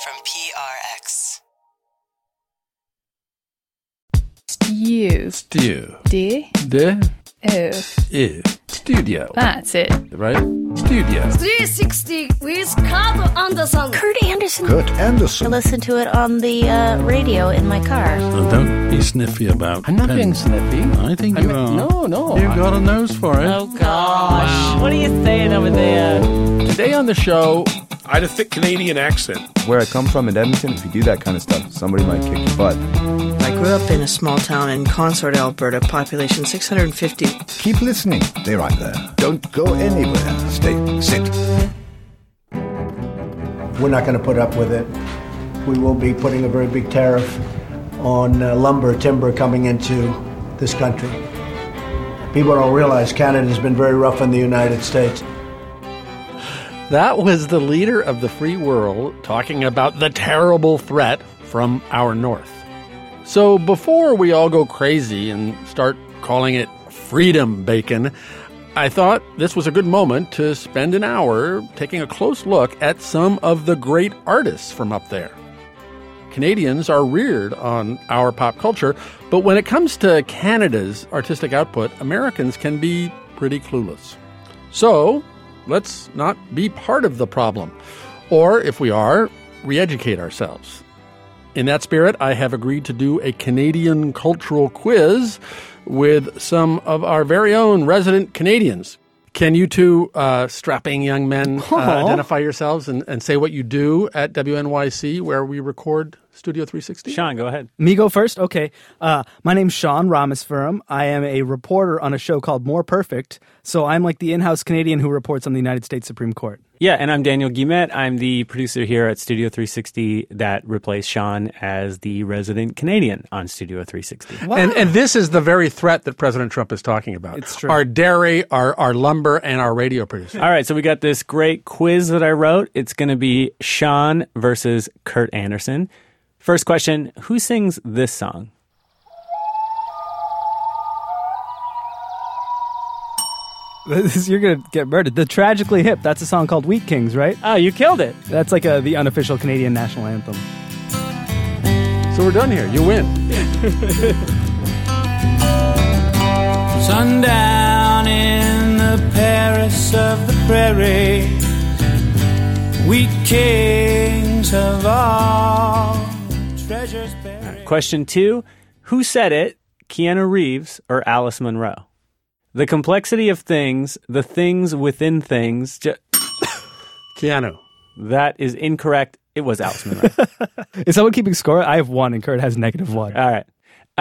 from PRX. Stew. Stew. D. D. O. E. Studio. That's it. Right? Studio. 360 with Kurt Anderson. Kurt Anderson. Kurt Anderson. I listen to it on the radio in my car. So don't be sniffy about I'm not pens. Being sniffy. I think you are. No. You've got a nose for it. Oh, gosh. Wow. What are you saying over there? Today on the show... I had a thick Canadian accent. Where I come from in Edmonton, if you do that kind of stuff, somebody might kick your butt. I grew up in a small town in Consort, Alberta, population 650. Keep listening. They're right there. Don't go anywhere. Stay. Sit. We're not going to put up with it. We will be putting a very big tariff on timber coming into this country. People don't realize Canada's been very rough on the United States. That was the leader of the free world talking about the terrible threat from our north. So before we all go crazy and start calling it freedom bacon, I thought this was a good moment to spend an hour taking a close look at some of the great artists from up there. Canadians are reared on our pop culture, but when it comes to Canada's artistic output, Americans can be pretty clueless. So... let's not be part of the problem. Or, if we are, re-educate ourselves. In that spirit, I have agreed to do a Canadian cultural quiz with some of our very own resident Canadians. Can you two strapping young men identify yourselves and say what you do at WNYC, where we record Studio 360? Sean, go ahead. Me go first? Okay. My name's Sean Rameswaram. I am a reporter on a show called More Perfect. So I'm like the in-house Canadian who reports on the United States Supreme Court. Yeah, and I'm Daniel Guimette. I'm the producer here at Studio 360 that replaced Sean as the resident Canadian on Studio 360. Wow. And this is the very threat that President Trump is talking about. It's true. Our dairy, our lumber, and our radio producer. All right, so we got this great quiz that I wrote. It's going to be Sean versus Kurt Anderson. First question, who sings this song? You're going to get murdered. The Tragically Hip. That's a song called Wheat Kings, right? Oh, you killed it. That's like the unofficial Canadian national anthem. So we're done here. You win. Sundown in the Paris of the prairie, Wheat Kings of all treasures buried. All right, question two, who said it, Keanu Reeves or Alice Munro? The complexity of things, the things within things. Keanu. That is incorrect. It was Alice Munro. Is someone keeping score? I have one and Kurt has -1. All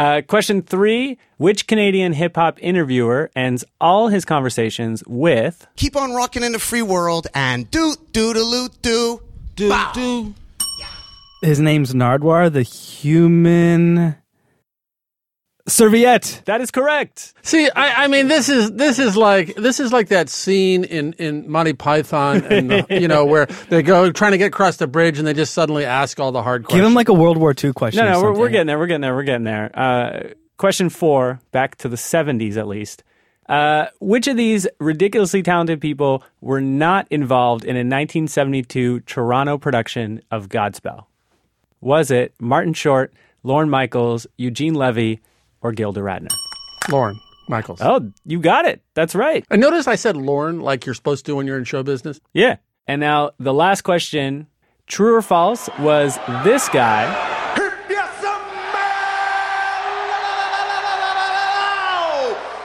right. Question three. Which Canadian hip-hop interviewer ends all his conversations with... Keep on rocking in the free world and do-do-do-do-do. Do-do. His name's Nardwar, the human... Serviette. That is correct. See, I mean, this is like that scene in Monty Python, and where they go trying to get across the bridge, and they just suddenly ask all the hard questions. Give them like a World War II question. No, we're getting there. We're getting there. Question four, back to the 70s at least. Which of these ridiculously talented people were not involved in a 1972 Toronto production of Godspell? Was it Martin Short, Lorne Michaels, Eugene Levy, or Gilda Radner? Lorne Michaels. Oh, you got it. That's right. I noticed I said Lorne like you're supposed to when you're in show business. Yeah. And now the last question, true or false, was this guy...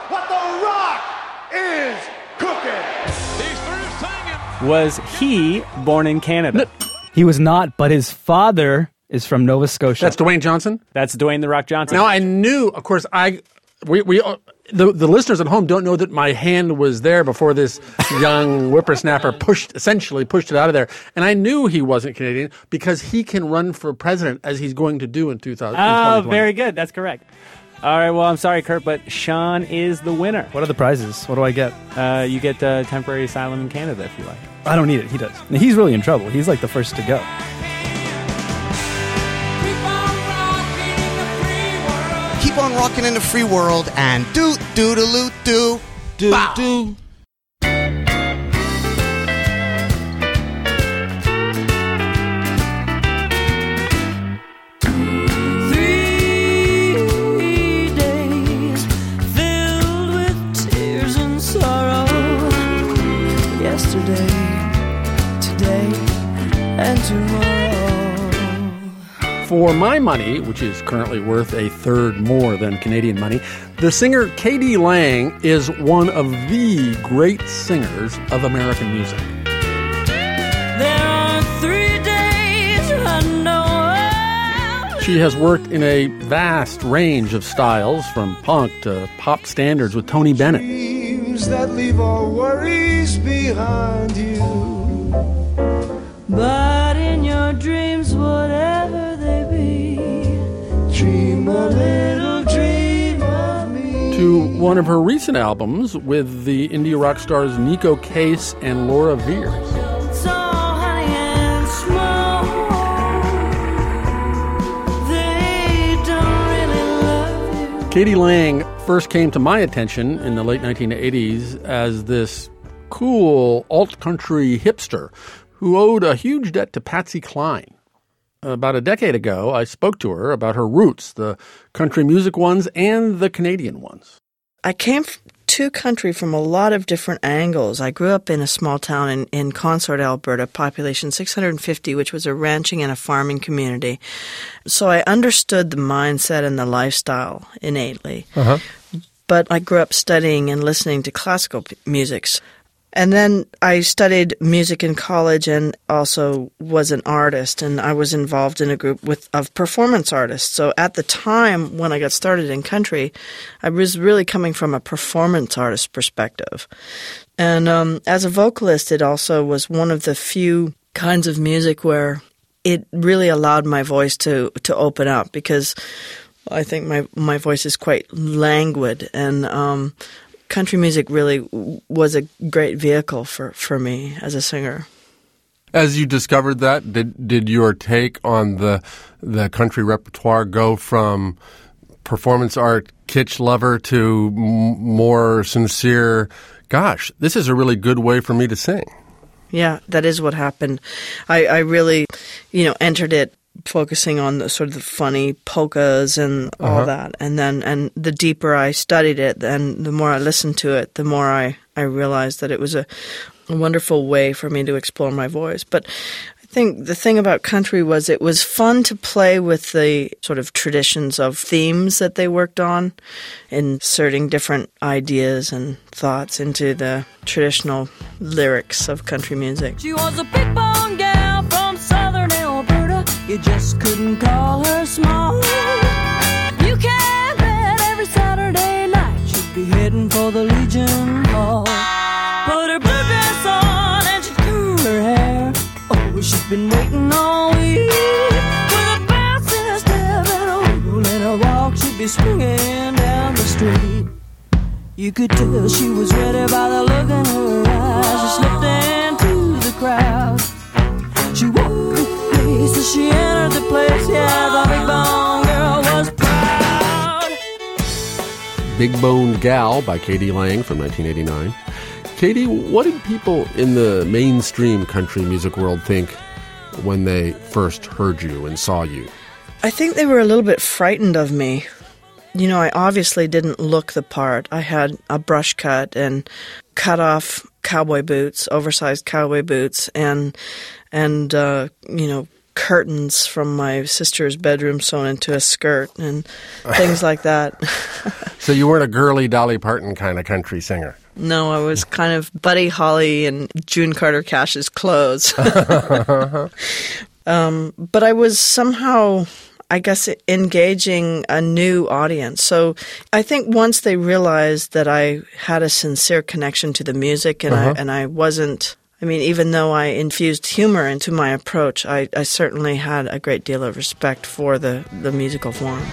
What the rock is cooking. Was he born in Canada? No. He was not, but his father... is from Nova Scotia. That's Dwayne Johnson? That's Dwayne "The Rock" Johnson. Now, I knew, of course, the listeners at home don't know that my hand was there before this young whippersnapper pushed it out of there. And I knew he wasn't Canadian because he can run for president, as he's going to do in 2020. Oh, very good. That's correct. All right, well, I'm sorry, Kurt, but Sean is the winner. What are the prizes? What do I get? You get temporary asylum in Canada, if you like. I don't need it. He does. He's really in trouble. He's like the first to go. On rocking in the free world and do do do do do do. today and tomorrow. For my money, which is currently worth a third more than Canadian money, the singer k.d. lang is one of the great singers of American music. She has worked in a vast range of styles, from punk to pop standards with Tony Bennett. Dreams that leave all worries behind you. But in your dreams, whatever they be, dream a little dream of me. To one of her recent albums with the indie rock stars Nico Case and Laura Vere. k.d. lang first came to my attention in the late 1980s as this cool alt-country hipster who owed a huge debt to Patsy Cline. About a decade ago, I spoke to her about her roots, the country music ones and the Canadian ones. I came to country from a lot of different angles. I grew up in a small town in Consort, Alberta, population 650, which was a ranching and a farming community. So I understood the mindset and the lifestyle innately. Uh-huh. But I grew up studying and listening to classical music. And then I studied music in college and also was an artist, and I was involved in a group of performance artists. So at the time when I got started in country, I was really coming from a performance artist perspective. And as a vocalist, it also was one of the few kinds of music where it really allowed my voice to open up, because I think my voice is quite languid, and country music really was a great vehicle for me as a singer. As you discovered that, did your take on the country repertoire go from performance art kitsch lover to more sincere, gosh, this is a really good way for me to sing? Yeah, that is what happened. I really, entered it focusing on the sort of the funny polkas and all that. And the deeper I studied it and the more I listened to it, the more I realized that it was a wonderful way for me to explore my voice. But I think the thing about country was it was fun to play with the sort of traditions of themes that they worked on, inserting different ideas and thoughts into the traditional lyrics of country music. She was a big bone gal from southern Alberta. You just couldn't call her small. You can bet every Saturday night she'd be heading for the Legion Hall. Put her blue dress on and she'd curl her hair. Oh, she'd been waiting all week. With a bounce in her step and a wiggle in her walk, she'd be swinging down the street. You could tell she was ready by the look in her eyes. She slipped into the crowd. She walked so she entered the place, yeah, the big bone girl was proud. Big Bone Gal by k.d. lang from 1989. k.d., what did people in the mainstream country music world think when they first heard you and saw you? I think they were a little bit frightened of me. I obviously didn't look the part. I had a brush cut and cut off cowboy boots, oversized cowboy boots, and curtains from my sister's bedroom sewn into a skirt and things like that. So you weren't a girly Dolly Parton kind of country singer? No, I was kind of Buddy Holly and June Carter Cash's clothes. But I was somehow, I guess, engaging a new audience. So I think once they realized that I had a sincere connection to the music and I wasn't... even though I infused humor into my approach, I certainly had a great deal of respect for the musical form.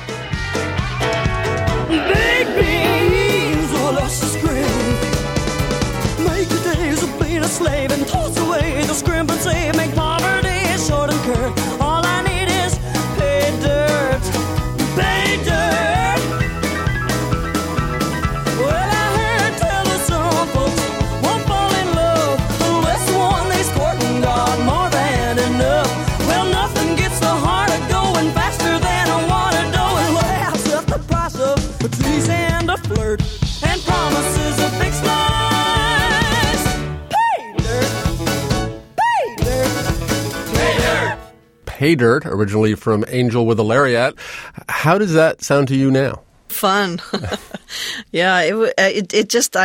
Hey Dirt, originally from Angel with a Lariat. How does that sound to you now? Fun. Yeah, I just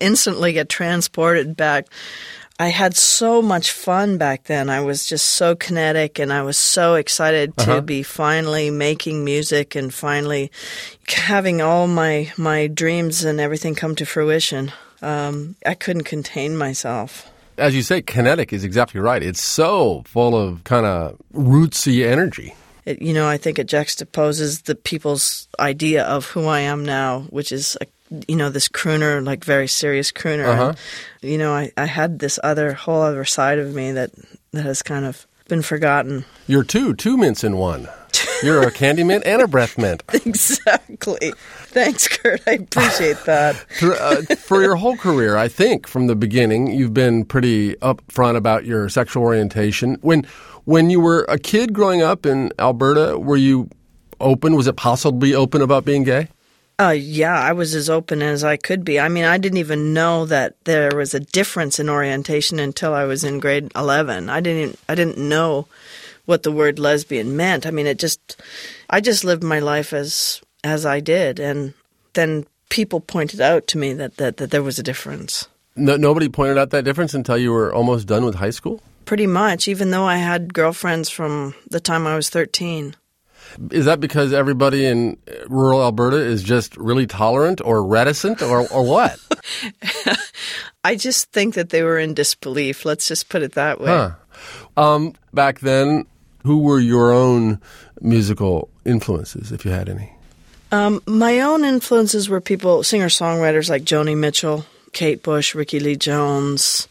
instantly get transported back. I had so much fun back then. I was just so kinetic, and I was so excited to be finally making music and finally having all my dreams and everything come to fruition. I couldn't contain myself. As you say, kinetic is exactly right. It's so full of kind of rootsy energy. I think it juxtaposes the people's idea of who I am now, which is this crooner, like very serious crooner. And, I had this whole other side of me that has kind of been forgotten. You're two mints in one. You're a candy mint and a breath mint. Exactly. Thanks, Kurt. I appreciate that. For your whole career, I think, from the beginning, you've been pretty upfront about your sexual orientation. When you were a kid growing up in Alberta, were you open? Was it possibly open about being gay? Yeah, I was as open as I could be. I mean, I didn't even know that there was a difference in orientation until I was in grade 11. I didn't know what the word lesbian meant. I mean, I just lived my life as I did, and then people pointed out to me that there was a difference. Nobody pointed out that difference until you were almost done with high school? Pretty much, even though I had girlfriends from the time I was 13. Is that because everybody in rural Alberta is just really tolerant or reticent or what? I just think that they were in disbelief. Let's just put it that way. Back then, who were your own musical influences, if you had any? My own influences were singer-songwriters like Joni Mitchell, Kate Bush, Ricky Lee Jones.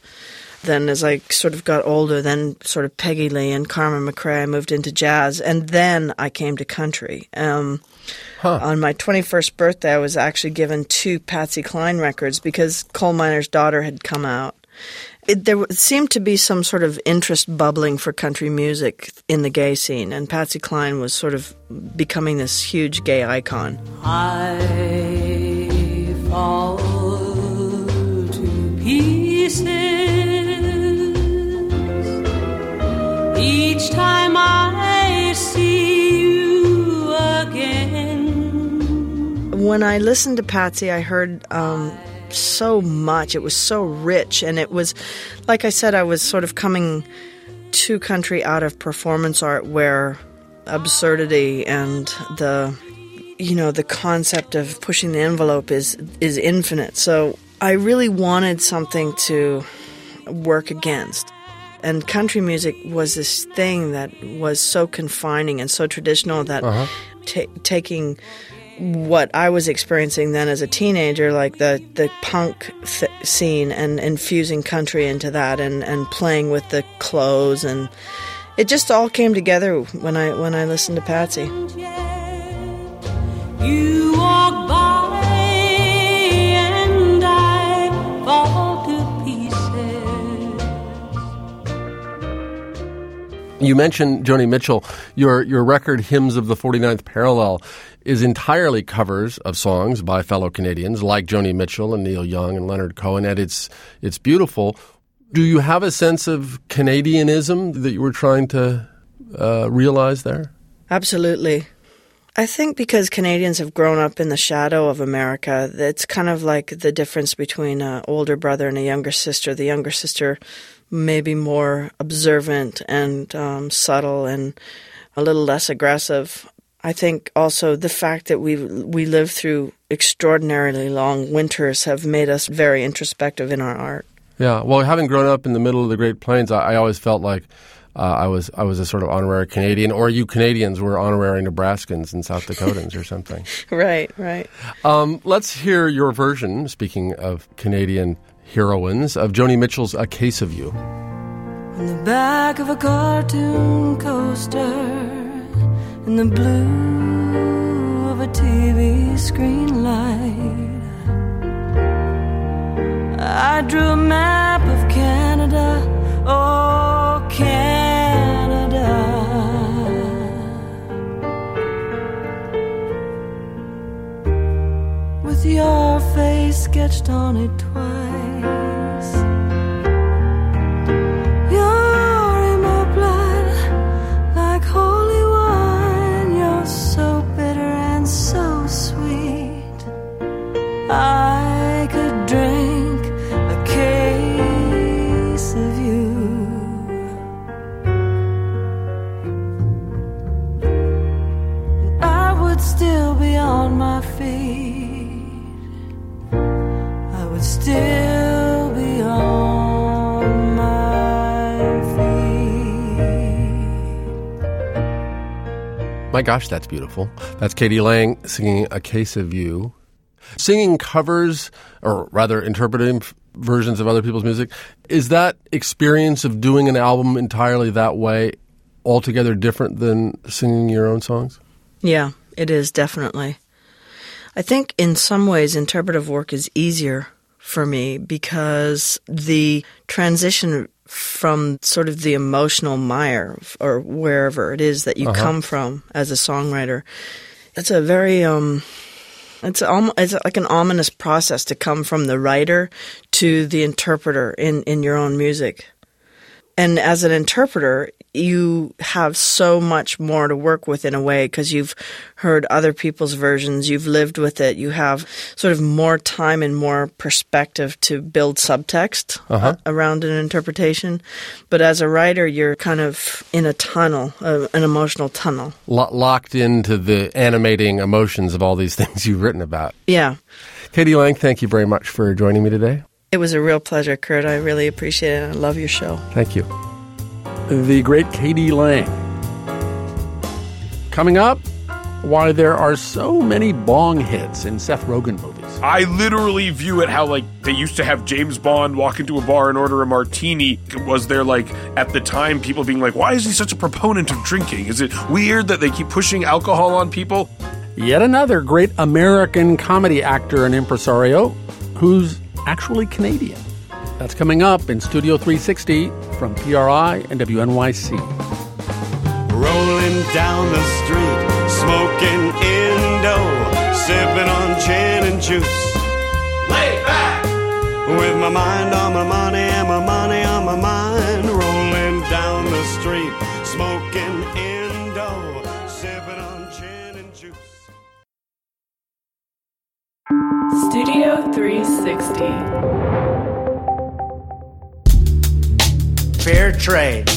Then as I sort of got older, then sort of Peggy Lee and Carmen McRae, I moved into jazz. And then I came to country. On my 21st birthday, I was actually given 2 Patsy Cline records because Coal Miner's Daughter had come out. There seemed to be some sort of interest bubbling for country music in the gay scene, and Patsy Cline was sort of becoming this huge gay icon. I fall to pieces each time I see you again. When I listened to Patsy, I heard so much. It was so rich, and it was, like I said, I was sort of coming to country out of performance art, where absurdity and the concept of pushing the envelope is infinite. So I really wanted something to work against. And country music was this thing that was so confining and so traditional that taking what I was experiencing then as a teenager, like the punk scene, and infusing country into that, and playing with the clothes, and it just all came together when I listened to Patsy. You walk by and I fall to pieces. You mentioned Joni Mitchell. Your record Hymns of the 49th Parallel is entirely covers of songs by fellow Canadians like Joni Mitchell and Neil Young and Leonard Cohen, and it's beautiful. Do you have a sense of Canadianism that you were trying to realize there? Absolutely. I think because Canadians have grown up in the shadow of America, it's kind of like the difference between an older brother and a younger sister. The younger sister may be more observant and subtle and a little less aggressive. I think also the fact that we lived through extraordinarily long winters have made us very introspective in our art. Yeah, well, having grown up in the middle of the Great Plains, I always felt like I was a sort of honorary Canadian, or you Canadians were honorary Nebraskans and South Dakotans or something. Right. Let's hear your version, speaking of Canadian heroines, of Joni Mitchell's A Case of You. On the back of a cartoon coaster, in the blue of a TV screen light, I drew a map of Canada, oh Canada. With your face sketched on it twice, you're in my blood like found my feet, I would still be on my feet. My gosh, that's beautiful. That's k.d. lang singing A Case of You. Singing covers, or rather interpreting versions of other people's music, is that experience of doing an album entirely that way altogether different than singing your own songs? Yeah, it is, definitely. I think in some ways interpretive work is easier for me because the transition from sort of the emotional mire or wherever it is that you come from as a songwriter, it's a very... It's like an ominous process to come from the writer to the interpreter in your own music. And as an interpreter, you have so much more to work with in a way because you've heard other people's versions, you've lived with it, you have sort of more time and more perspective to build subtext around an interpretation. But as a writer, you're kind of in a tunnel, an emotional tunnel. Locked into the animating emotions of all these things you've written about. Yeah. k.d. lang, thank you very much for joining me today. It was a real pleasure, Kurt. I really appreciate it. I love your show. Thank you. The great k.d. lang. Coming up, why there are so many bong hits in Seth Rogen movies. I literally view it how, like, they used to have James Bond walk into a bar and order a martini. Was there, like, at the time, people being like, why is he such a proponent of drinking? Is it weird that they keep pushing alcohol on people? Yet another great American comedy actor and impresario who's actually Canadian. That's coming up in Studio 360 from PRI and WNYC. Rolling down the street, smoking Indo, sipping on gin and juice. Lay back! With my mind on my money and my money on my mind. Rolling down the street, smoking Indo, sipping on gin and juice. Studio 360. Fair trade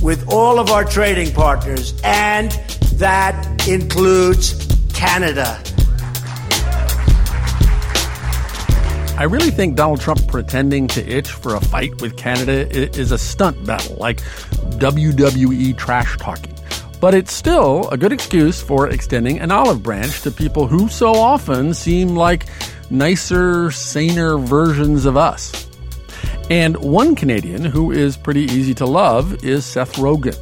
with all of our trading partners, and that includes Canada. I really think Donald Trump pretending to itch for a fight with Canada is a stunt battle, like WWE trash talking. But it's still a good excuse for extending an olive branch to people who so often seem like nicer, saner versions of us. And one Canadian who is pretty easy to love is Seth Rogen.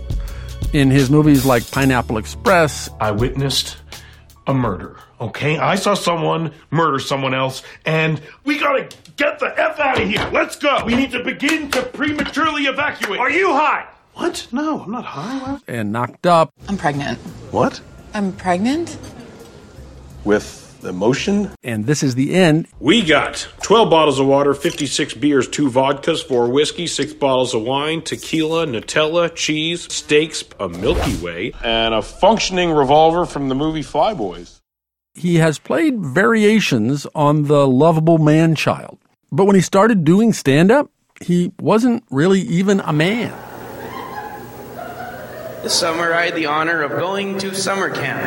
In his movies like Pineapple Express, I witnessed a murder, okay? I saw someone murder someone else, and we gotta get the F out of here. Let's go. We need to begin to prematurely evacuate. Are you high? What? No, I'm not high. And Knocked Up. I'm pregnant. What? I'm pregnant? With emotion? And This Is the End. We got 12 bottles of water, 56 beers, 2 vodkas, 4 whiskey, 6 bottles of wine, tequila, Nutella, cheese, steaks, a Milky Way, and a functioning revolver from the movie Flyboys. He has played variations on the lovable man-child. But when he started doing stand-up, he wasn't really even a man. This summer, I had the honor of going to summer camp.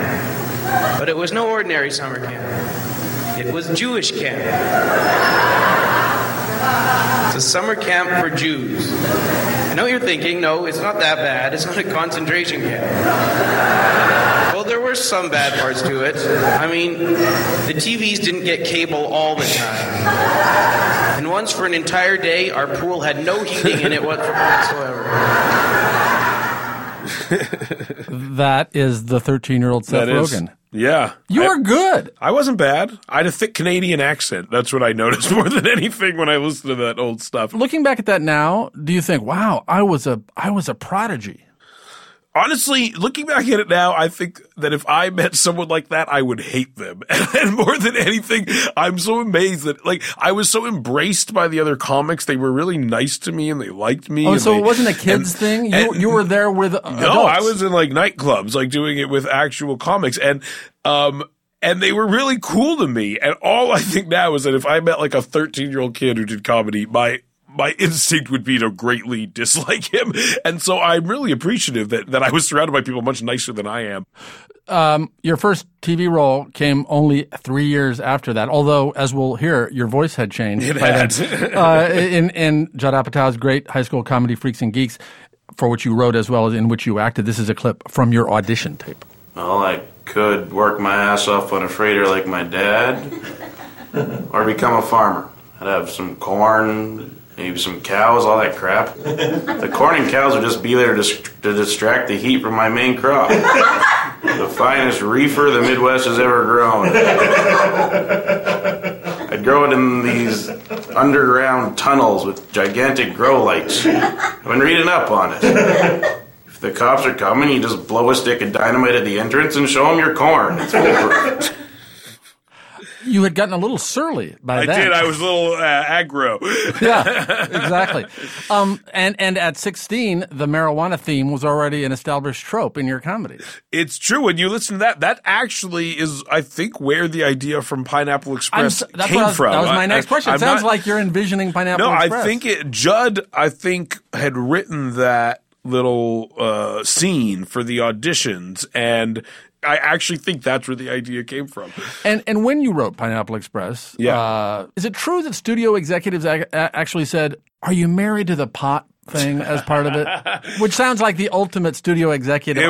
But it was no ordinary summer camp. It was Jewish camp. It's a summer camp for Jews. I know you're thinking, no, it's not that bad. It's not a concentration camp. Well, there were some bad parts to it. I mean, the TVs didn't get cable all the time. And once for an entire day, our pool had no heating in it whatsoever. That is the 13-year-old Seth Rogen. Yeah. You were good. I wasn't bad. I had a thick Canadian accent. That's what I noticed more than anything when I listened to that old stuff. Looking back at that now, do you think, wow, I was a prodigy? Honestly, looking back at it now, I think that if I met someone like that, I would hate them. And more than anything, I'm so amazed that, like, I was so embraced by the other comics. They were really nice to me and they liked me. Oh, so it wasn't a kid's thing? You were there with adults? No, I was in, like, nightclubs, like, doing it with actual comics. And they were really cool to me. And all I think now is that if I met, like, a 13-year-old kid who did comedy, my instinct would be to greatly dislike him. And so I'm really appreciative that I was surrounded by people much nicer than I am. your first TV role came only 3 years after that, although, as we'll hear, your voice had changed by then. In Judd Apatow's great high school comedy Freaks and Geeks, for which you wrote as well as in which you acted. This is a clip from your audition tape. Well, I could work my ass off on a freighter like my dad, or become a farmer. I'd have some corn, maybe some cows, all that crap. The corn and cows would just be there to distract the heat from my main crop. The finest reefer the Midwest has ever grown. I'd grow it in these underground tunnels with gigantic grow lights. I've been reading up on it. If the cops are coming, you just blow a stick of dynamite at the entrance and show them your corn. It's over. You had gotten a little surly by then. I did. I was a little aggro. Yeah, exactly. And at 16, the marijuana theme was already an established trope in your comedy. It's true. When you listen to that, that actually is, I think, where the idea from Pineapple Express came from. That was my next question. It sounds like you're envisioning Pineapple Express. No, I think Judd had written that little scene for the auditions, and I actually think that's where the idea came from. And when you wrote Pineapple Express, is it true that studio executives actually said, "Are you married to the pot?" thing as part of it, which sounds like the ultimate studio executive.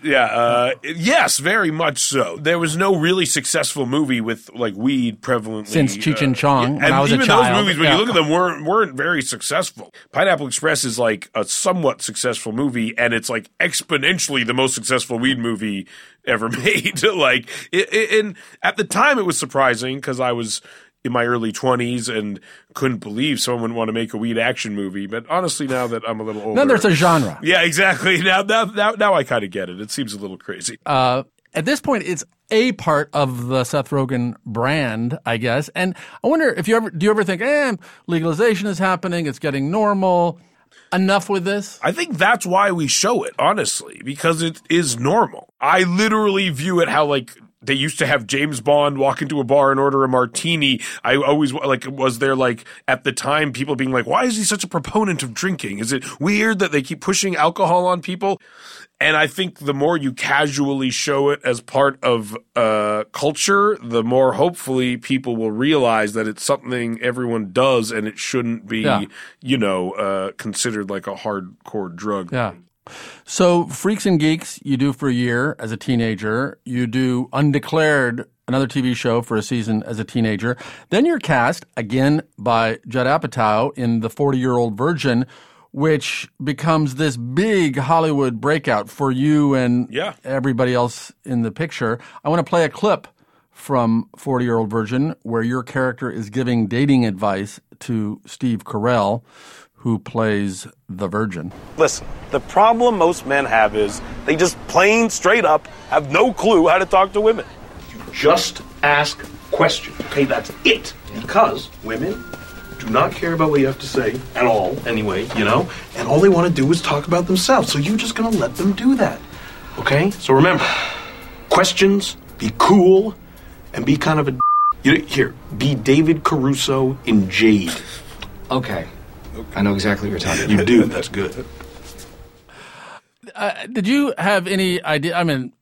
Yes, very much so. There was no really successful movie with like weed prevalently since Cheech and Chong. When I was a child, those movies, when you look at them, weren't very successful. Pineapple Express is like a somewhat successful movie, and it's like exponentially the most successful weed movie ever made. Like, and at the time, it was surprising because I was in my early 20s and couldn't believe someone would want to make a weed action movie. But honestly, now that I'm a little older, now there's a genre. Yeah, exactly. Now I kind of get it. It seems a little crazy. At this point, it's a part of the Seth Rogen brand, I guess. And I wonder if do you ever think, legalization is happening, it's getting normal, enough with this? I think that's why we show it, honestly, because it is normal. I literally view it how like they used to have James Bond walk into a bar and order a martini. I always at the time people being like, why is he such a proponent of drinking? Is it weird that they keep pushing alcohol on people? And I think the more you casually show it as part of culture, the more hopefully people will realize that it's something everyone does and it shouldn't be, considered like a hardcore drug. Yeah. So Freaks and Geeks you do for a year as a teenager. You do Undeclared, another TV show, for a season as a teenager. Then you're cast, again by Judd Apatow, in The 40-Year-Old Virgin, which becomes this big Hollywood breakout for you and everybody else in the picture. I want to play a clip from 40-Year-Old Virgin where your character is giving dating advice to Steve Carell, who plays the virgin. Listen, the problem most men have is they just plain straight up have no clue how to talk to women. You just ask questions. Okay, that's it. Because women do not care about what you have to say at all anyway, and all they want to do is talk about themselves. So you're just going to let them do that. Okay? So remember, questions, be cool, and be kind of a... Here, be David Caruso in Jade. Okay. I know exactly what you're talking about. You do. That's good. Did you have any idea? I mean,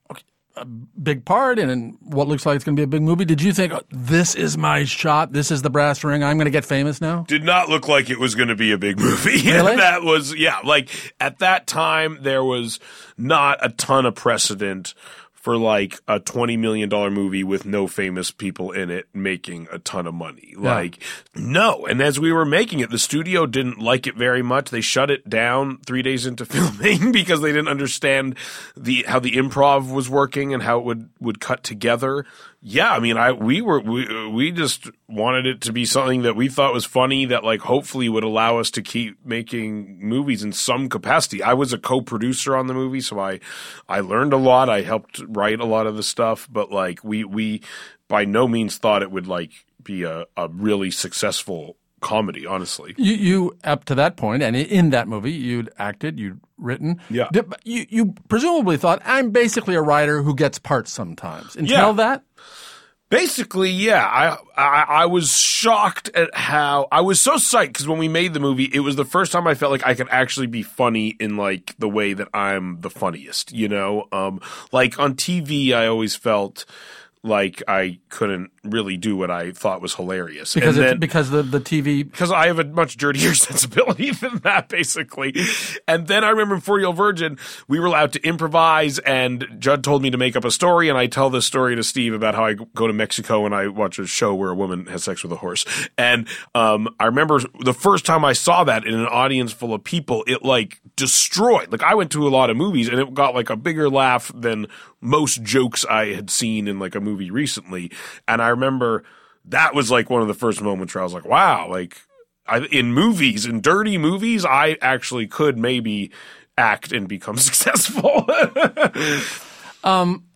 a big part in what looks like it's going to be a big movie. Did you think, this is my shot? This is the brass ring? I'm going to get famous now? Did not look like it was going to be a big movie. Really? That was, at that time, there was not a ton of precedent for like a $20 million movie with no famous people in it making a ton of money. No. And as we were making it, the studio didn't like it very much. They shut it down 3 days into filming because they didn't understand how the improv was working and how it would cut together. Yeah, I mean, we just wanted it to be something that we thought was funny that like hopefully would allow us to keep making movies in some capacity. I was a co-producer on the movie, so I learned a lot. I helped write a lot of the stuff, but like we by no means thought it would like be a really successful comedy, honestly. You up to that point, and in that movie, you'd acted, you'd written. Yeah. You presumably thought, I'm basically a writer who gets parts sometimes. Until that? Basically, yeah, I was shocked at how – I was so psyched because when we made the movie, it was the first time I felt like I could actually be funny in, like, the way that I'm the funniest, you know? Like, on TV, I always felt like I couldn't really do what I thought was hilarious. Because, and then, because the TV – because I have a much dirtier sensibility than that, basically. And then I remember in 40-Year-Old Virgin, we were allowed to improvise, and Judd told me to make up a story, and I tell this story to Steve about how I go to Mexico and I watch a show where a woman has sex with a horse. And I remember the first time I saw that in an audience full of people, it, like, destroyed. Like, I went to a lot of movies, and it got, like, a bigger laugh than most jokes I had seen in, like, a movie recently. And I remember that was like one of the first moments where I was like, wow, like in movies, in dirty movies, I actually could maybe act and become successful.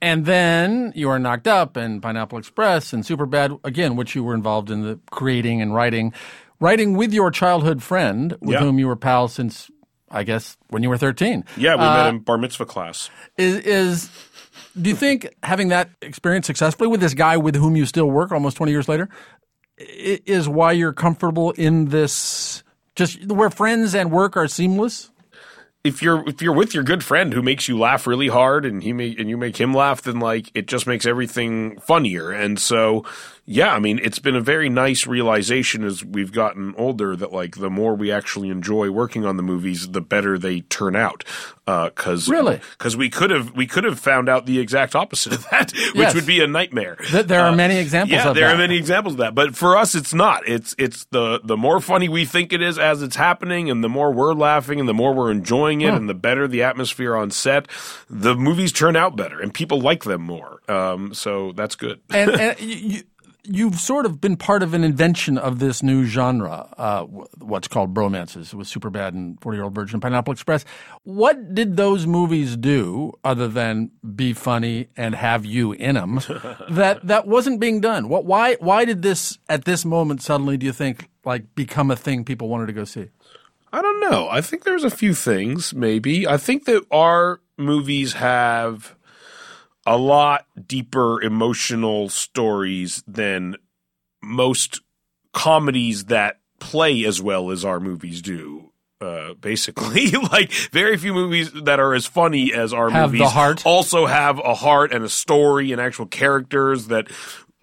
And then you are Knocked Up and Pineapple Express and Superbad, again, which you were involved in the creating and writing with your childhood friend with whom you were pals since, I guess, when you were 13. Yeah, we met in bar mitzvah class. Do you think having that experience successfully with this guy with whom you still work almost 20 years later is why you're comfortable in this, just where friends and work are seamless? If you're with your good friend who makes you laugh really hard and you make him laugh, then like it just makes everything funnier. And so, yeah, I mean, it's been a very nice realization as we've gotten older that like the more we actually enjoy working on the movies, the better they turn out. Because we could have found out the exact opposite of that, which would be a nightmare. There are many examples of that. Yeah, there are many examples of that. But for us, it's not. It's the more funny we think it is as it's happening, and the more we're laughing, and the more we're enjoying it, and the better the atmosphere on set, the movies turn out better, and people like them more. So that's good. And You've sort of been part of an invention of this new genre, what's called bromances, with Superbad and 40-Year-Old Virgin and Pineapple Express. What did those movies do other than be funny and have you in them that wasn't being done? Why did this at this moment suddenly, do you think, like become a thing people wanted to go see? I don't know. I think there's a few things maybe. I think that our movies have – a lot deeper emotional stories than most comedies that play as well as our movies do. Basically, like very few movies that are as funny as our movies the heart. Also have a heart and a story and actual characters that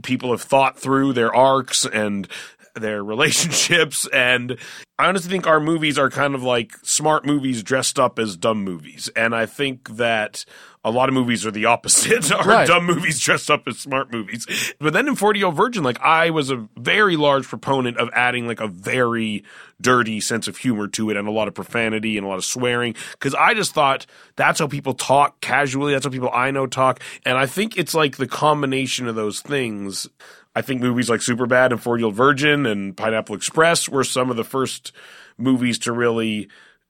people have thought through their arcs and their relationships, and I honestly think our movies are kind of like smart movies dressed up as dumb movies, and I think that a lot of movies are the opposite, are dumb movies dressed up as smart movies. But then in 40-Year-Old Virgin, like I was a very large proponent of adding like a very dirty sense of humor to it and a lot of profanity and a lot of swearing, because I just thought that's how people talk casually, that's how people I know talk, and I think it's like the combination of those things. I think movies like Superbad and 40-Year-Old Virgin and Pineapple Express were some of the first movies to really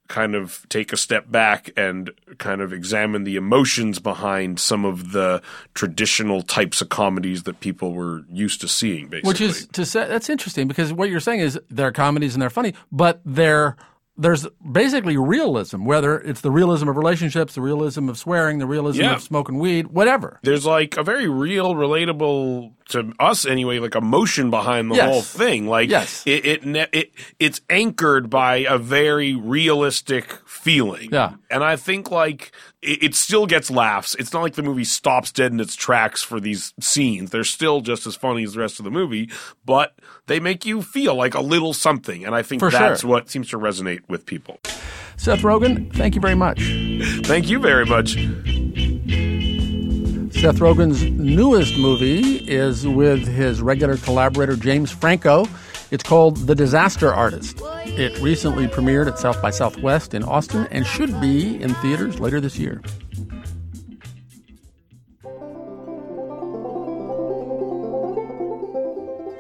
kind of take a step back and kind of examine the emotions behind some of the traditional types of comedies that people were used to seeing, basically. Which is to say, that's interesting because what you're saying is they're comedies and they're funny, but there's basically realism, whether it's the realism of relationships, the realism of swearing, the realism of smoking weed, whatever. There's like a very real, relatable, to us anyway, like emotion behind the whole thing. Like it's anchored by a very realistic feeling. Yeah. And I think like it still gets laughs. It's not like the movie stops dead in its tracks for these scenes. They're still just as funny as the rest of the movie, but they make you feel like a little something. And I think what seems to resonate with people. Seth Rogen, thank you very much. Thank you very much. Seth Rogen's newest movie is with his regular collaborator James Franco. It's called The Disaster Artist. It recently premiered at South by Southwest in Austin and should be in theaters later this year.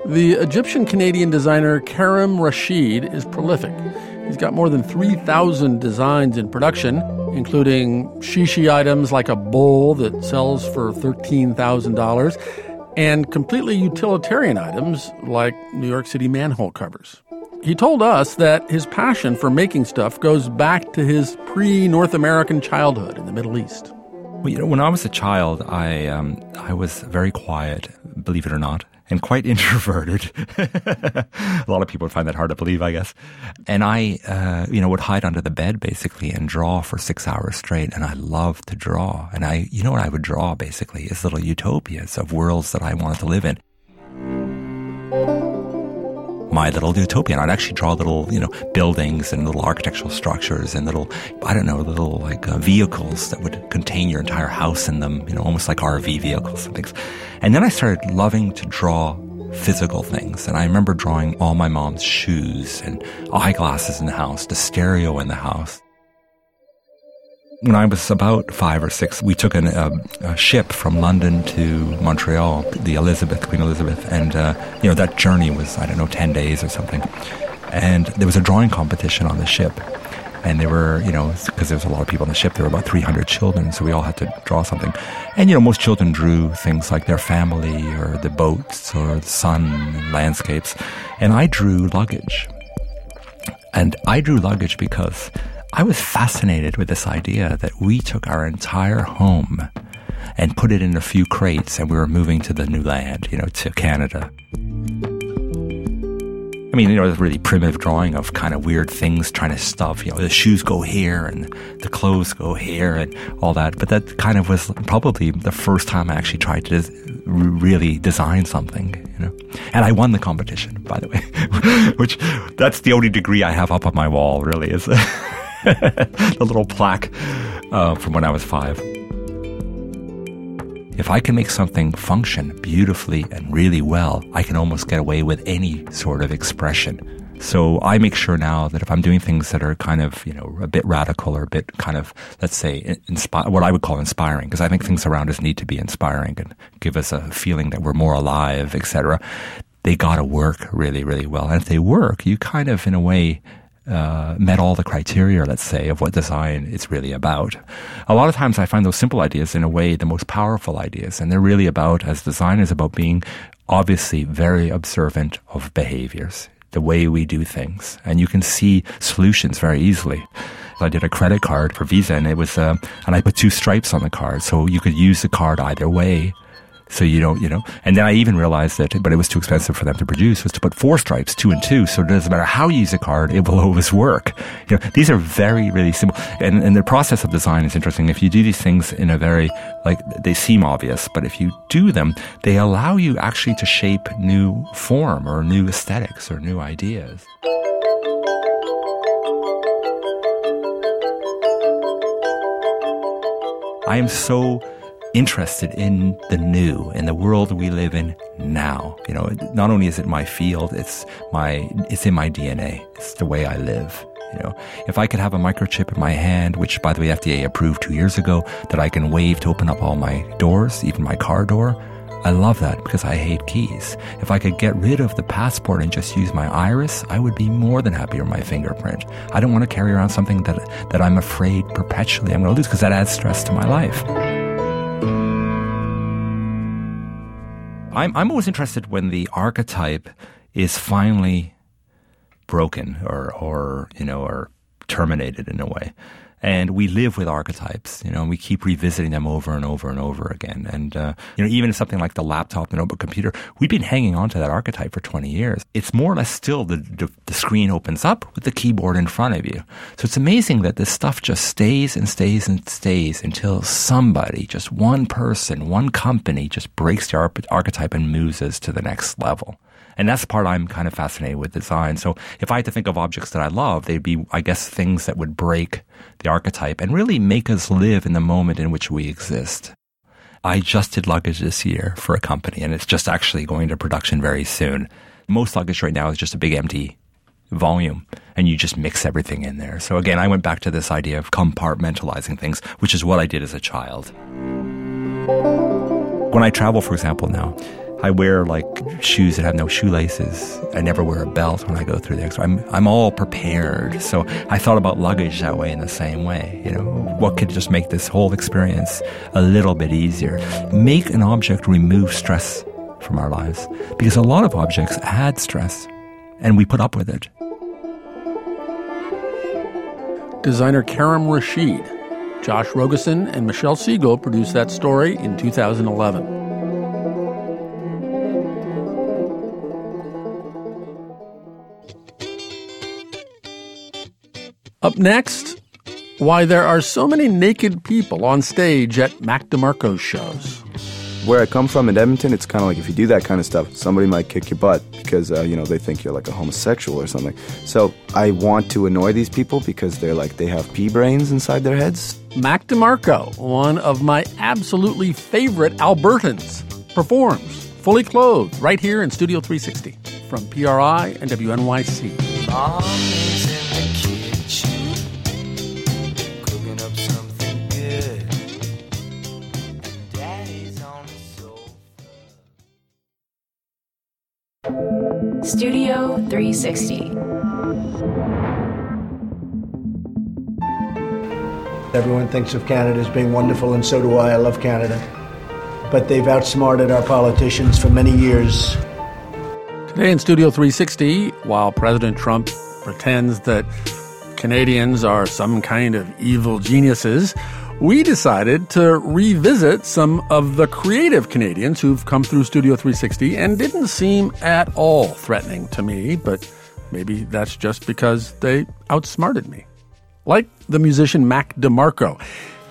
The Egyptian-Canadian designer Karim Rashid is prolific. He's got more than 3,000 designs in production, including shishi items like a bowl that sells for $13,000 and completely utilitarian items like New York City manhole covers. He told us that his passion for making stuff goes back to his pre-North American childhood in the Middle East. Well, you know, when I was a child, I was very quiet, believe it or not, and quite introverted. A lot of people would find that hard to believe, I guess. And I, would hide under the bed basically and draw for 6 hours straight. And I loved to draw. And I, what I would draw basically is little utopias of worlds that I wanted to live in. My little utopia. And I'd actually draw little, buildings and little architectural structures and little vehicles that would contain your entire house in them, almost like RV vehicles and things. And then I started loving to draw physical things. And I remember drawing all my mom's shoes and eyeglasses in the house, the stereo in the house. When I was about 5 or 6, we took a ship from London to Montreal, the Queen Elizabeth, and that journey was, 10 days or something. And there was a drawing competition on the ship, and there were, because there was a lot of people on the ship, there were about 300 children, so we all had to draw something. And, most children drew things like their family or the boats or the sun and landscapes. And I drew luggage. And I drew luggage because I was fascinated with this idea that we took our entire home and put it in a few crates and we were moving to the new land, to Canada. I mean, a really primitive drawing of kind of weird things trying to stuff, the shoes go here and the clothes go here and all that. But that kind of was probably the first time I actually tried to really design something, And I won the competition, by the way, which that's the only degree I have up on my wall, really, is the little plaque from when I was 5. If I can make something function beautifully and really well, I can almost get away with any sort of expression. So I make sure now that if I'm doing things that are kind of, a bit radical or a bit kind of, let's say, what I would call inspiring, because I think things around us need to be inspiring and give us a feeling that we're more alive, etc. They got to work really, really well. And if they work, you kind of, in a way, met all the criteria, let's say, of what design it's really about. A lot of times I find those simple ideas, in a way, the most powerful ideas. And they're really about, as designers, about being obviously very observant of behaviors, the way we do things. And you can see solutions very easily. I did a credit card for Visa, and it was, and I put 2 stripes on the card. So you could use the card either way. So you don't, and then I even realized that, but it was too expensive for them to produce, was to put 4 stripes, 2 and 2. So it doesn't matter how you use a card, it will always work. These are very, really simple. And the process of design is interesting. If you do these things in a very, they seem obvious, but if you do them, they allow you actually to shape new form or new aesthetics or new ideas. I am so interested in the new, in the world we live in now. Not only is it my field, it's in my DNA. It's the way I live. If I could have a microchip in my hand, which, by the way, FDA approved 2 years ago, that I can wave to open up all my doors, even my car door, I love that because I hate keys. If I could get rid of the passport and just use my iris, I would be more than happy with my fingerprint. I don't want to carry around something that I'm afraid perpetually I'm going to lose, because that adds stress to my life. I'm always interested when the archetype is finally broken or terminated in a way. And we live with archetypes, and we keep revisiting them over and over and over again. And, even something like the laptop, the notebook computer, we've been hanging on to that archetype for 20 years. It's more or less still the screen opens up with the keyboard in front of you. So it's amazing that this stuff just stays and stays and stays until somebody, just one person, one company, just breaks the archetype and moves us to the next level. And that's the part I'm kind of fascinated with design. So if I had to think of objects that I love, they'd be, I guess, things that would break the archetype and really make us live in the moment in which we exist. I just did luggage this year for a company, and it's just actually going to production very soon. Most luggage right now is just a big empty volume, and you just mix everything in there. So again, I went back to this idea of compartmentalizing things, which is what I did as a child. When I travel, for example, now, I wear shoes that have no shoelaces. I never wear a belt when I go through the expo. I'm all prepared. So I thought about luggage that way in the same way. What could just make this whole experience a little bit easier? Make an object remove stress from our lives, because a lot of objects add stress, and we put up with it. Designer Karim Rashid, Josh Rogerson, and Michelle Siegel produced that story in 2011. Up next, why there are so many naked people on stage at Mac DeMarco's shows. Where I come from in Edmonton, it's kind of like if you do that kind of stuff, somebody might kick your butt because, they think you're like a homosexual or something. So I want to annoy these people because they're like, they have pea brains inside their heads. Mac DeMarco, one of my absolutely favorite Albertans, performs fully clothed right here in Studio 360 from PRI and WNYC. Mommy's in the kitchen, cooking up something good. And Daddy's on the sofa. Studio 360. Everyone thinks of Canada as being wonderful, and so do I. I love Canada. But they've outsmarted our politicians for many years. Today in Studio 360, while President Trump pretends that Canadians are some kind of evil geniuses, we decided to revisit some of the creative Canadians who've come through Studio 360 and didn't seem at all threatening to me, but maybe that's just because they outsmarted me. Like the musician Mac DeMarco.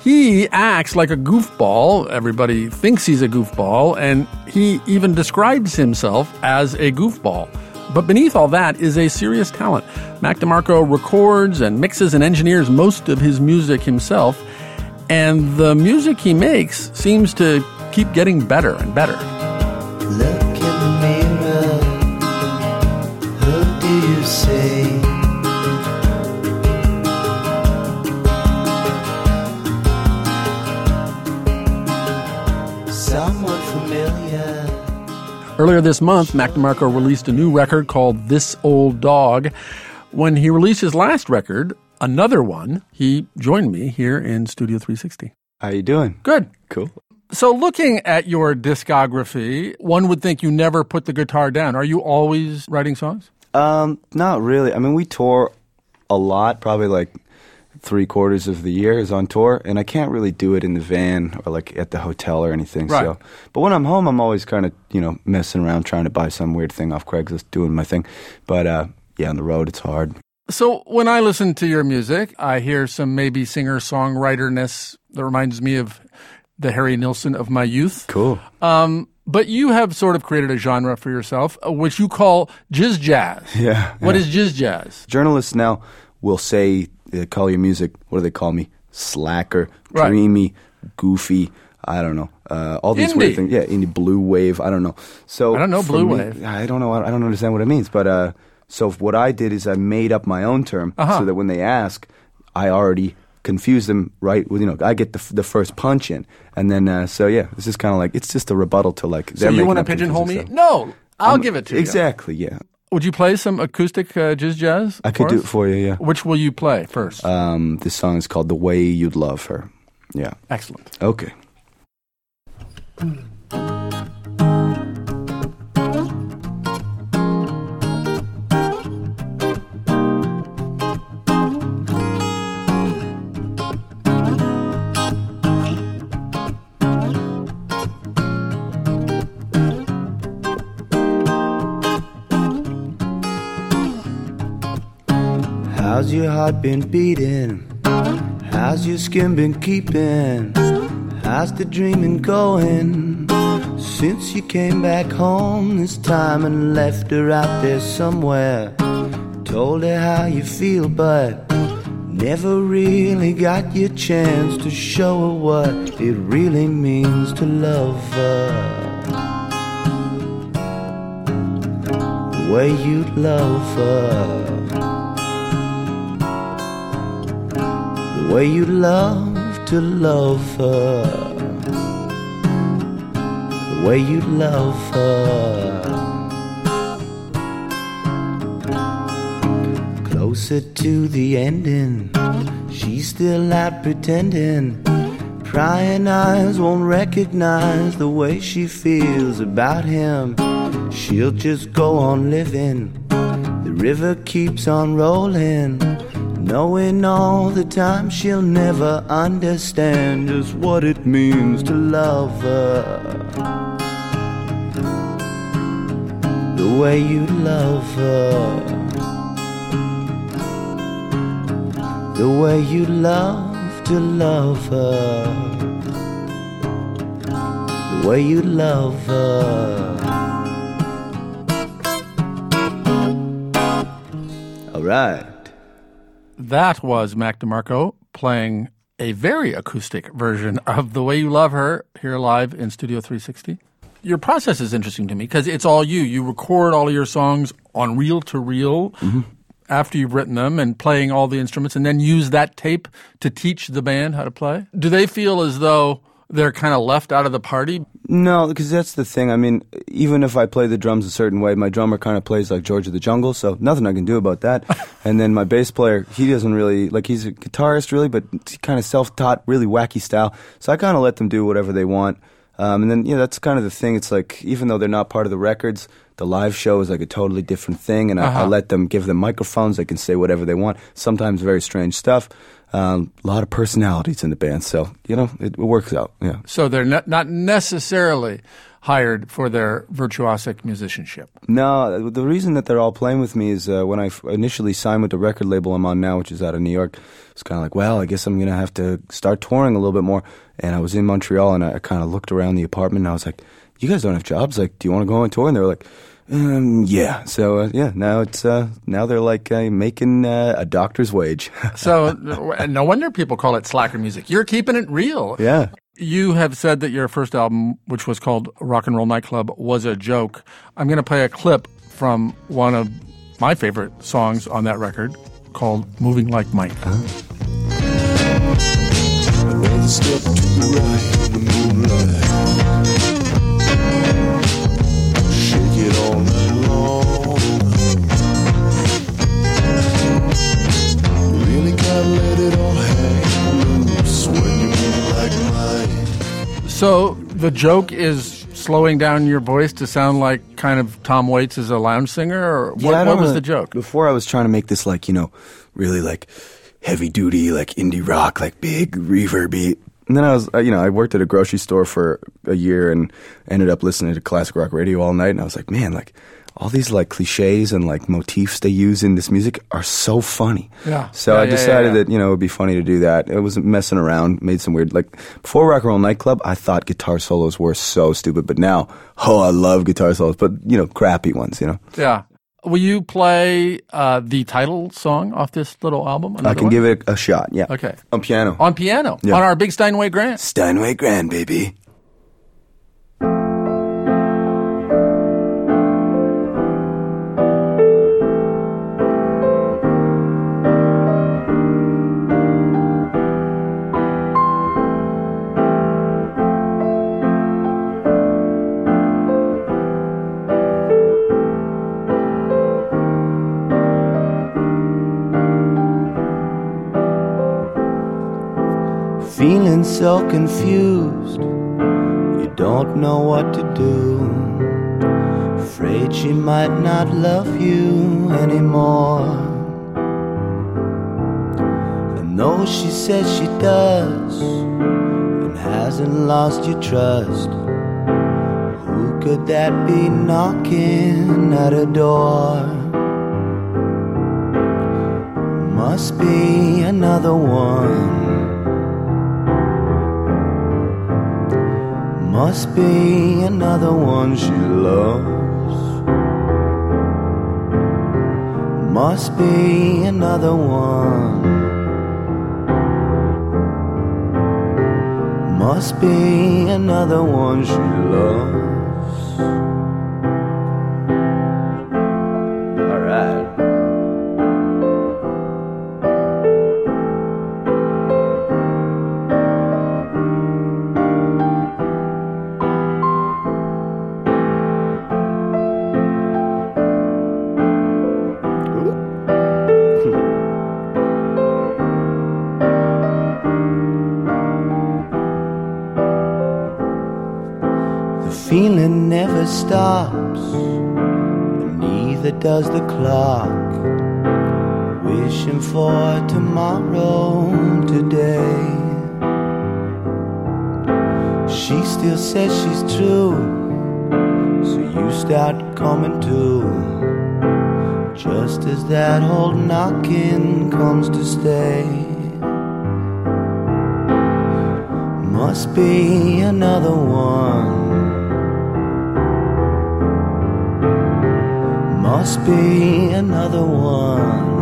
He acts like a goofball. Everybody thinks he's a goofball, and he even describes himself as a goofball. But beneath all that is a serious talent. Mac DeMarco records and mixes and engineers most of his music himself, and the music he makes seems to keep getting better and better. Look in the mirror, who do you see? Earlier this month, Mac DeMarco released a new record called This Old Dog. When he released his last record, Another One, he joined me here in Studio 360. How you doing? Good. Cool. So looking at your discography, one would think you never put the guitar down. Are you always writing songs? Not really. I mean, we tour a lot, probably like 3/4 of the year is on tour, and I can't really do it in the van or like at the hotel or anything. Right. So, but when I'm home, I'm always kind of messing around trying to buy some weird thing off Craigslist, doing my thing. But on the road, it's hard. So when I listen to your music, I hear some maybe singer-songwriterness that reminds me of the Harry Nilsson of my youth. Cool. But you have sort of created a genre for yourself, which you call jizz jazz. Yeah. What is jizz jazz? Journalists now will say. They call your music, what do they call me? Slacker, dreamy, goofy, I don't know. All these weird things. Yeah, indie, blue wave, I don't know. So I don't know blue wave. I don't know. I don't understand what it means. But so what I did is I made up my own term so that when they ask, I already confuse them right with, I get the first punch in. And then, it's just kind of like, it's just a rebuttal to like. So you want to pigeonhole me? No, I'll give it to you. Exactly, yeah. Would you play some acoustic jizz jazz? I could do it for you, yeah. Which will you play first? This song is called The Way You'd Love Her. Yeah. Excellent. Okay. How's your heart been beating? How's your skin been keeping? How's the dreaming going? Since you came back home this time and left her out there somewhere. Told her how you feel but never really got your chance to show her what it really means to love her. The way you'd love her. The way you love to love her. The way you love her. Closer to the ending, she's still out pretending. Prying eyes won't recognize the way she feels about him. She'll just go on living. The river keeps on rolling. Knowing all the time she'll never understand just what it means to love her. The way you love her. the way you'd love to love her, the way you'd love her. All right. That was Mac DeMarco playing a very acoustic version of The Way You Love Her here live in Studio 360. Your process is interesting to me because it's all you. You record all of your songs on reel-to-reel after you've written them and playing all the instruments and then use that tape to teach the band how to play. Do they feel as though they're kind of left out of the party? No, because that's the thing. I mean, even if I play the drums a certain way, my drummer kind of plays like George of the Jungle, so nothing I can do about that. And then my bass player, he doesn't really, like, he's a guitarist really, but he's kind of self-taught, really wacky style. So I kind of let them do whatever they want. And then, you know, that's kind of the thing. It's like, even though they're not part of the records, the live show is like a totally different thing. And I let them, give them microphones. They can say whatever they want. Sometimes very strange stuff. A lot of personalities in the band. So, you know, it works out. Yeah. So they're not necessarily hired for their virtuosic musicianship. No, the reason that they're all playing with me is when I initially signed with the record label I'm on now, which is out of New York, it's kind of like, well, I guess I'm going to have to start touring a little bit more. And I was in Montreal, and I kind of looked around the apartment, and I was like, you guys don't have jobs? Like, do you want to go on tour? And they were like, yeah. So, now they're like making a doctor's wage. So no wonder people call it slacker music. You're keeping it real. Yeah. You have said that your first album, which was called Rock and Roll Nightclub, was a joke. I'm going to play a clip from one of my favorite songs on that record called Moving Like Mike. One step to the right in the moonlight, shake it all night long, really gotta let it all hang loose when you move like mine. So the joke is slowing down your voice to sound like kind of Tom Waits as a lounge singer? Or what was the joke? Before I was trying to make this like, you know, really like heavy duty, like indie rock, like big reverby. And then I was, you know, I worked at a grocery store for a year and ended up listening to classic rock radio all night. And I was like, man, like all these like cliches and like motifs they use in this music are so funny. Yeah. So I decided that, you know, it would be funny to do that. It wasn't messing around, made some weird, like before Rock and Roll Nightclub, I thought guitar solos were so stupid. But now, I love guitar solos, but, you know, crappy ones, you know? Yeah. Will you play the title song off this little album? I can give it a shot, yeah. Okay. On piano. On piano. Yeah. On our big Steinway Grand. Steinway Grand, baby. Feeling so confused, you don't know what to do. Afraid she might not love you anymore. And though she says she does, and hasn't lost your trust, who could that be knocking at her door? Must be another one. Must be another one she loves. Must be another one. Must be another one she loves. All right. Feeling never stops, and neither does the clock. Wishing for tomorrow, today. She still says she's true, so you start coming too. just as that old knocking comes to stay. Must be another one. Must be another one.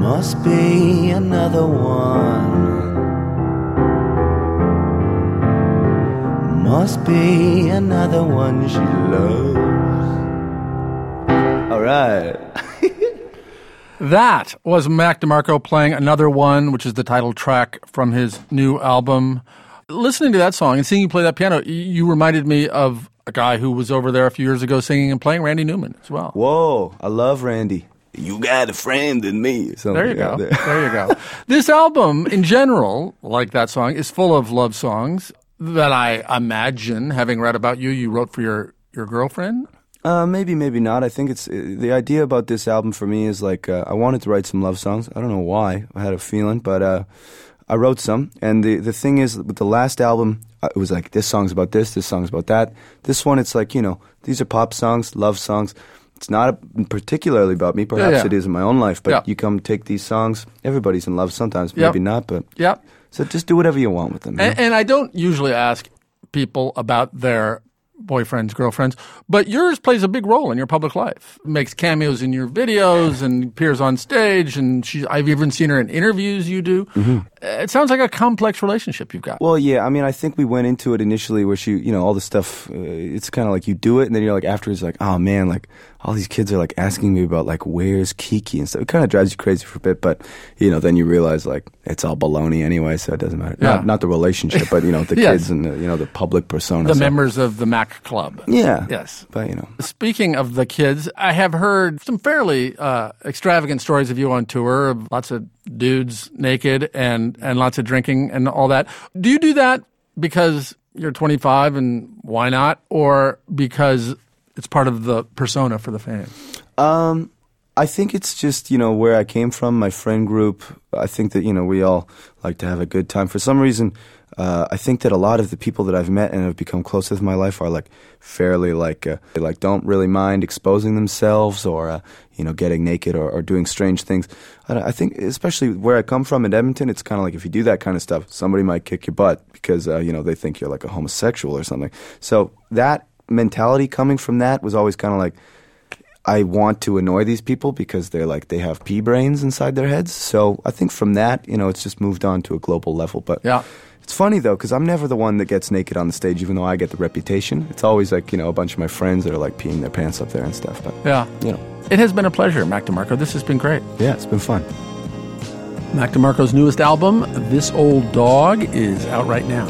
Must be another one. Must be another one she loves. All right. That was Mac DeMarco playing Another One, which is the title track from his new album. Listening to that song and seeing you play that piano, you reminded me of a guy who was over there a few years ago singing and playing, Randy Newman as well. Whoa, I love Randy. You got a friend in me. There you go. There you go. This album, in general, like that song, is full of love songs that I imagine, having read about you, you wrote for your girlfriend. Maybe, maybe not. I think it's the idea about this album for me is like I wanted to write some love songs. I don't know why. I had a feeling, but I wrote some. And the thing is, with the last album, it was like this song's about this song's about that. This one, it's like, you know, these are pop songs, love songs. It's not particularly about me. Perhaps it is in my own life, but you come take these songs. Everybody's in love sometimes, maybe not, but so just do whatever you want with them. And I don't usually ask people about their boyfriends, girlfriends, but yours plays a big role in your public life. Makes cameos in your videos and appears on stage, and I've even seen her in interviews you do. Mm-hmm. It sounds like a complex relationship you've got. Well, yeah, I mean, I think we went into it initially where she, you know, all the stuff, it's kind of like you do it, and then you're like, afterwards, like, oh man, like, all these kids are like asking me about like, where's Kiki and stuff. It kind of drives you crazy for a bit, but, you know, then you realize like, it's all baloney anyway, so it doesn't matter. Yeah. Not the relationship, but, you know, the kids and, you know, the public persona. The members of the Mac Club. Yeah. Yes. But, you know. Speaking of the kids, I have heard some fairly extravagant stories of you on tour, of lots of dudes naked and lots of drinking and all that. Do you do that because you're 25 and why not, or because it's part of the persona for the fans? I think it's just, you know, where I came from, my friend group. I think that, you know, we all like to have a good time. For some reason, I think that a lot of the people that I've met and have become close with in my life are like fairly like they like don't really mind exposing themselves or you know, getting naked or doing strange things. I think especially where I come from in Edmonton, it's kind of like if you do that kind of stuff, somebody might kick your butt because you know, they think you're like a homosexual or something. So that mentality coming from that was always kind of like, I want to annoy these people because they're like, they have pea brains inside their heads. So I think from that, you know, it's just moved on to a global level. But yeah. It's funny, though, because I'm never the one that gets naked on the stage, even though I get the reputation. It's always like, you know, a bunch of my friends that are like peeing their pants up there and stuff. But, yeah, you know. It has been a pleasure, Mac DeMarco. This has been great. Yeah, it's been fun. Mac DeMarco's newest album, This Old Dog, is out right now.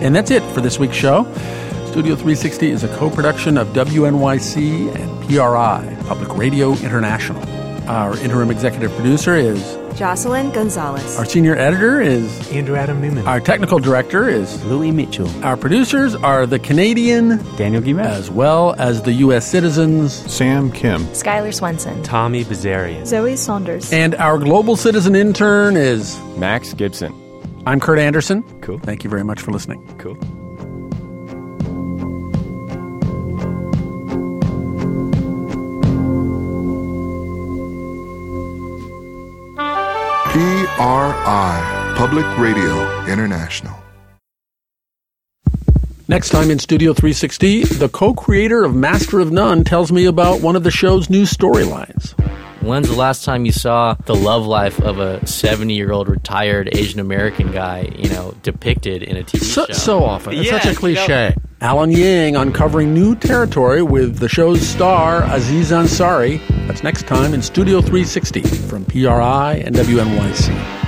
And that's it for this week's show. Studio 360 is a co-production of WNYC and PRI, Public Radio International. Our interim executive producer is Jocelyn Gonzalez. Our senior editor is Andrew Adam Newman. Our technical director is Louis Mitchell. Our producers are the Canadian Daniel Guimette, as well as the U.S. citizens Sam Kim, Skylar Swenson, Tommy Bazarian, Zoe Saunders. And our global citizen intern is Max Gibson. I'm Kurt Anderson. Cool. Thank you very much for listening. Cool. PRI, Public Radio International. Next time in Studio 360, the co-creator of Master of None tells me about one of the show's new storylines. When's the last time you saw the love life of a 70-year-old retired Asian American guy, you know, depicted in a TV show? So often. It's such a cliche. No. Alan Yang uncovering new territory with the show's star, Aziz Ansari. That's next time in Studio 360 from PRI and WNYC.